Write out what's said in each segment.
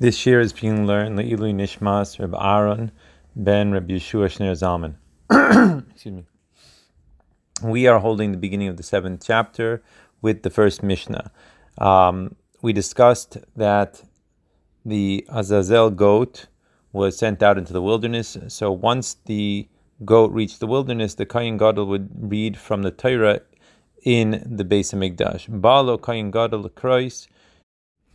This year is being learned Yelu Nishmas, Rav Aaron ben Rabbi Shua Schneerson Zamman. Excuse me. We are holding the beginning of the 7th chapter with the first Mishnah. We discussed that the Azazel goat was sent out into the wilderness. So once the goat reached the wilderness, the Kohen Gadol would read from the Tyra in the Besemigdash. Balo Kohen Gadol Kreis.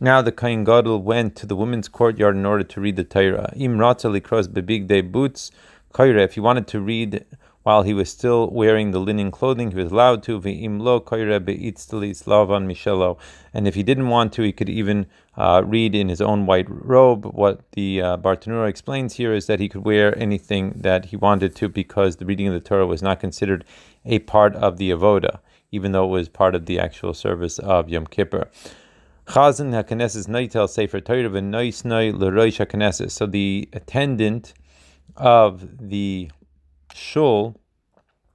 Now the Kohen Gadol went to the women's courtyard in order to read the Torah. Im ratza likros bebig day boots koira. If he wanted to read while he was still wearing the linen clothing, he was allowed to. Ve'im lo koira beitzli slavan mishelo. And if he didn't want to, he could even read in his own white robe. What the Bartenura explains here is that he could wear anything that he wanted to, because the reading of the Torah was not considered a part of the Avodah, even though it was part of the actual service of Yom Kippur. So the attendant of the shul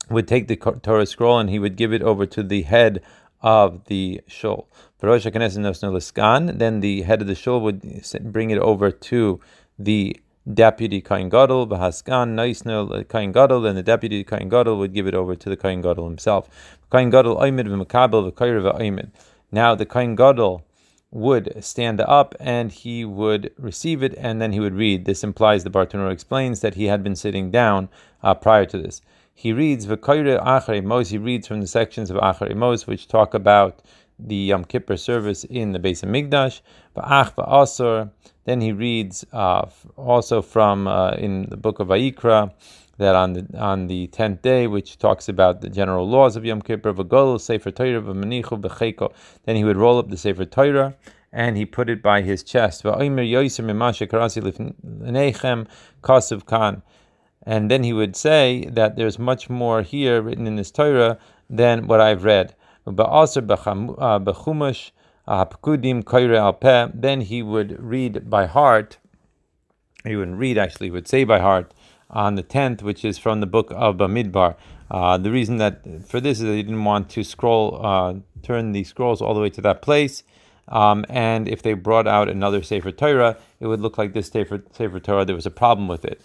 would take the Torah scroll and he would give it over to the head of the shul. Then the head of the shul would bring it over to the deputy Kohen Gadol, and the deputy Kohen Gadol would give it over to the Kohen Gadol himself. Now the Kohen Gadol would stand up and he would receive it, and then he would read. This implies, the Bartenura explains, that he had been sitting down prior to this. He reads v'koyre akhrei mos. He reads from the sections of akhrei mos, which talk about the Yom Kippur service in the Beis Hamikdash. V'ach v'asor. Then he reads also from in the book of aikra, that on the 10th day, which talks about the general laws of Yom Kippur. V'gol sefer Torah v'menichu b'cheiko. Then he would roll up the sefer Torah and he put it by his chest. V'oimer yoyser mimashe karasi l'nechem kasev kan. And then he would say that there's much more here written in this Torah than what I've read. Ba'aser b'chumash hapkudim koyre al peh. Then he would read by heart. He wouldn't read, actually, he would say by heart on the 10th, which is from the book of Bamidbar. The reason that for this is that he didn't want to turn the scrolls all the way to that place. And if they brought out another sefer Torah, it would look like this sefer Torah, there was a problem with it.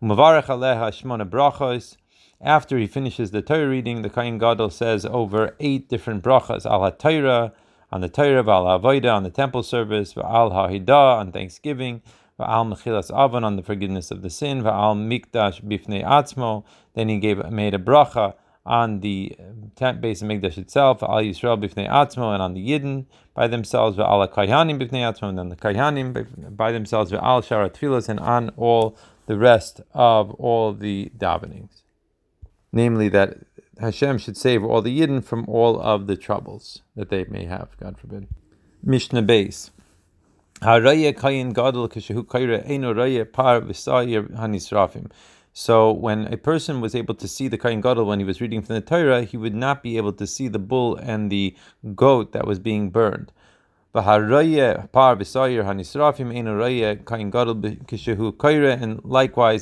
Mavarech aleha shmona brachos. After he finishes the Torah reading, the Kohen Gadol says over 8 different brachos. Al haTorah, on the Torah, v'al Avodah, on the temple service, v'al hahidah, on Thanksgiving, va'al mechilas avon, on the forgiveness of the sin, va'al mikdash bifnei atzmo. Then he made a bracha on the base of mikdash itself, va'al Yisrael bifnei atzmo, and on the yidden by themselves, va'al kohanim bifnei atzmo, and on the kohanim by themselves, va'al shar tefilos, and on all the rest of all the davenings. Namely, that Hashem should save all the yidden from all of the troubles that they may have, God forbid. Mishnah Beis. Par vesair hanisrafim. So when a person was able to see the Kohen Gadol when he was reading from the Torah, he would not be able to see the bull and the goat that was being burned. And likewise,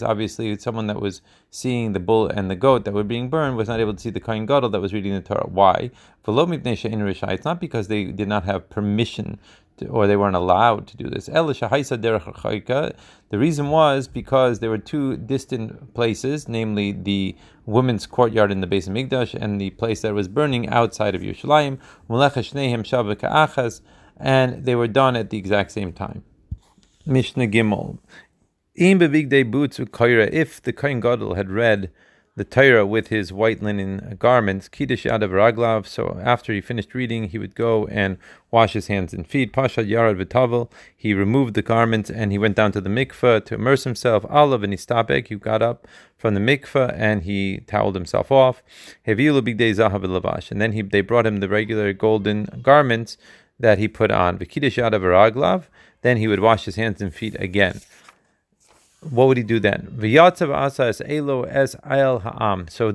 obviously, someone that was seeing the bull and the goat that were being burned was not able to see the Kohen Gadol that was reading the Torah. Why? It's not because they did not have permission or they weren't allowed to do this. The reason was because there were 2 distant places, namely the women's courtyard in the Beis Hamikdash and the place that was burning outside of Yerushalayim, and they were done at the exact same time. Mishnah Gimel. If the Kohen Gadol had read the Torah with his white linen garments, Kiddush Yadav Raglav, so after he finished reading, he would go and wash his hands and feet. Pashat Yarad V'Tavel, he removed the garments and he went down to the mikveh to immerse himself. Alav V'Nistapek, he got up from the mikveh and he toweled himself off. Hevilu Bigdei Zahav V'Lavash, and then they brought him the regular golden garments that he put on. V'Kiddush Yadav Raglav, then he would wash his hands and feet again. What would he do then? So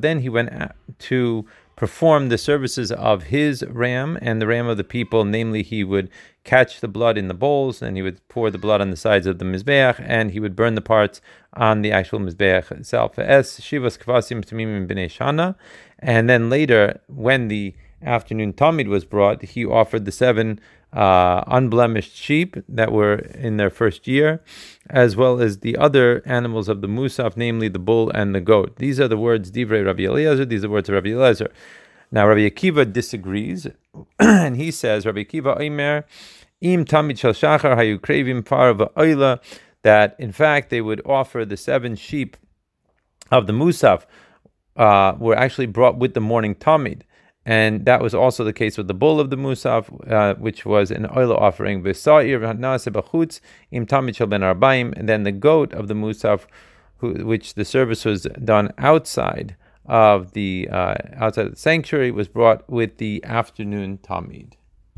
then he went to perform the services of his ram and the ram of the people, namely he would catch the blood in the bowls, and he would pour the blood on the sides of the mizbeach, and he would burn the parts on the actual mizbeach itself. And then later, when the afternoon tamid was brought, he offered the 7 unblemished sheep that were in their first year, as well as the other animals of the musaf, namely the bull and the goat. These are the words Divrei Rabbi Eliezer, these are the words of Rabbi Eliezer. Now Rabbi Akiva disagrees, and he says, Rabbi Akiva Omer, Im tamid shal shachar hayu krevim par ve'oila, that in fact they would offer the 7 sheep of the musaf were actually brought with the morning tamid. And that was also the case with the bull of the musaf, which was an oil offering. And then the goat of the musaf, which the service was done outside of the sanctuary, was brought with the afternoon tamid.